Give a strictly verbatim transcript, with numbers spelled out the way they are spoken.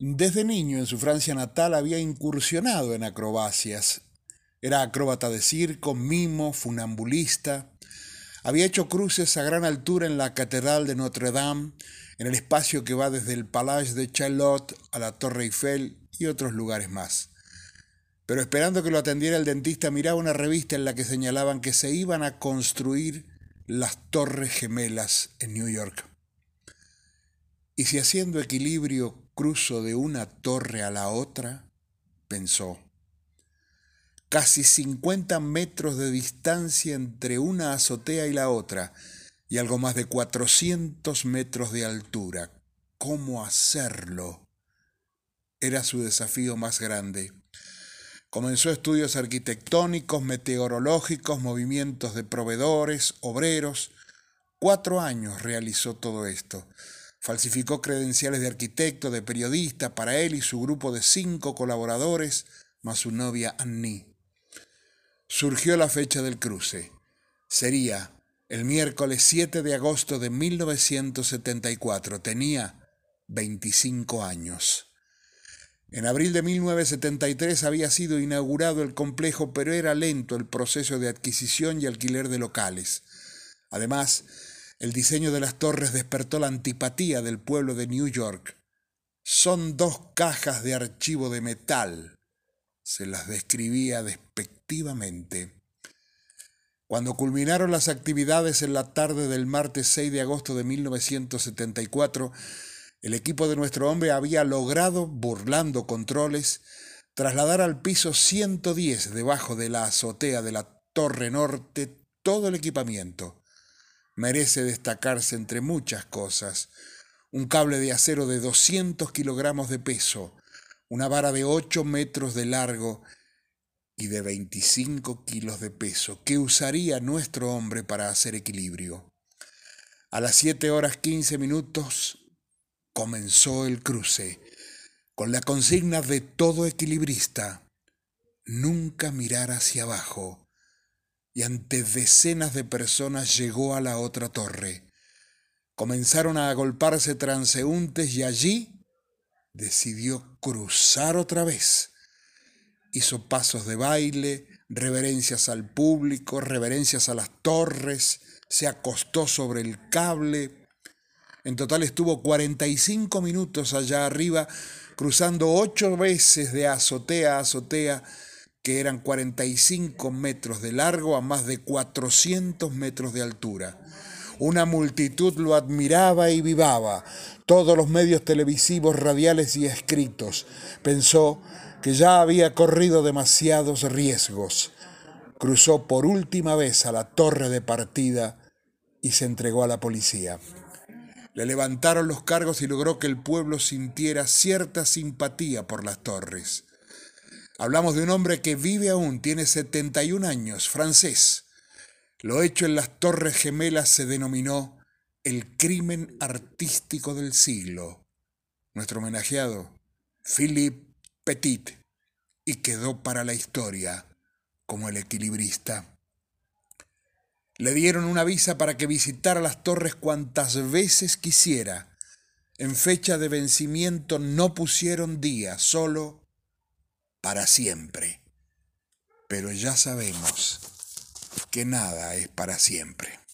Desde niño en su Francia natal había incursionado en acrobacias. Era acróbata de circo, mimo, funambulista. Había hecho cruces a gran altura en la Catedral de Notre Dame, en el espacio que va desde el Palais de Chaillot a la Torre Eiffel y otros lugares más. Pero esperando que lo atendiera el dentista, miraba una revista en la que señalaban que se iban a construir las Torres Gemelas en New York. Y si haciendo equilibrio cruzo de una torre a la otra, pensó. Casi cincuenta metros de distancia entre una azotea y la otra, y algo más de cuatrocientos metros de altura. ¿Cómo hacerlo? Era su desafío más grande. Comenzó estudios arquitectónicos, meteorológicos, movimientos de proveedores, obreros. Cuatro años realizó todo esto. Falsificó credenciales de arquitecto, de periodista, para él y su grupo de cinco colaboradores, más su novia Annie. Surgió la fecha del cruce. Sería el miércoles siete de agosto de mil novecientos setenta y cuatro. Tenía veinticinco años. En abril de mil novecientos setenta y tres había sido inaugurado el complejo, pero era lento el proceso de adquisición y alquiler de locales. Además, el diseño de las torres despertó la antipatía del pueblo de New York. Son dos cajas de archivo de metal, se las describía despectivamente. Cuando culminaron las actividades en la tarde del martes seis de agosto de mil novecientos setenta y cuatro, el equipo de nuestro hombre había logrado, burlando controles, trasladar al piso ciento diez, debajo de la azotea de la Torre Norte, todo el equipamiento. Merece destacarse entre muchas cosas: un cable de acero de doscientos kilogramos de peso, una vara de ocho metros de largo y de veinticinco kilos de peso, que usaría nuestro hombre para hacer equilibrio. A las siete horas quince minutos comenzó el cruce, con la consigna de todo equilibrista: nunca mirar hacia abajo, y ante decenas de personas llegó a la otra torre. Comenzaron a agolparse transeúntes y allí decidió cruzar otra vez. Hizo pasos de baile, reverencias al público, reverencias a las torres, se acostó sobre el cable. En total estuvo cuarenta y cinco minutos allá arriba, cruzando ocho veces de azotea a azotea, que eran cuarenta y cinco metros de largo a más de cuatrocientos metros de altura. Una multitud lo admiraba y vivaba. Todos los medios televisivos, radiales y escritos. Pensó que ya había corrido demasiados riesgos. Cruzó por última vez a la torre de partida y se entregó a la policía. Le levantaron los cargos y logró que el pueblo sintiera cierta simpatía por las torres. Hablamos de un hombre que vive aún, tiene setenta y un años, francés. Lo hecho en las Torres Gemelas se denominó el crimen artístico del siglo. Nuestro homenajeado, Philippe Petit, y quedó para la historia como el equilibrista. Le dieron una visa para que visitara las torres cuantas veces quisiera. En fecha de vencimiento no pusieron día, solo para siempre. Pero ya sabemos que nada es para siempre.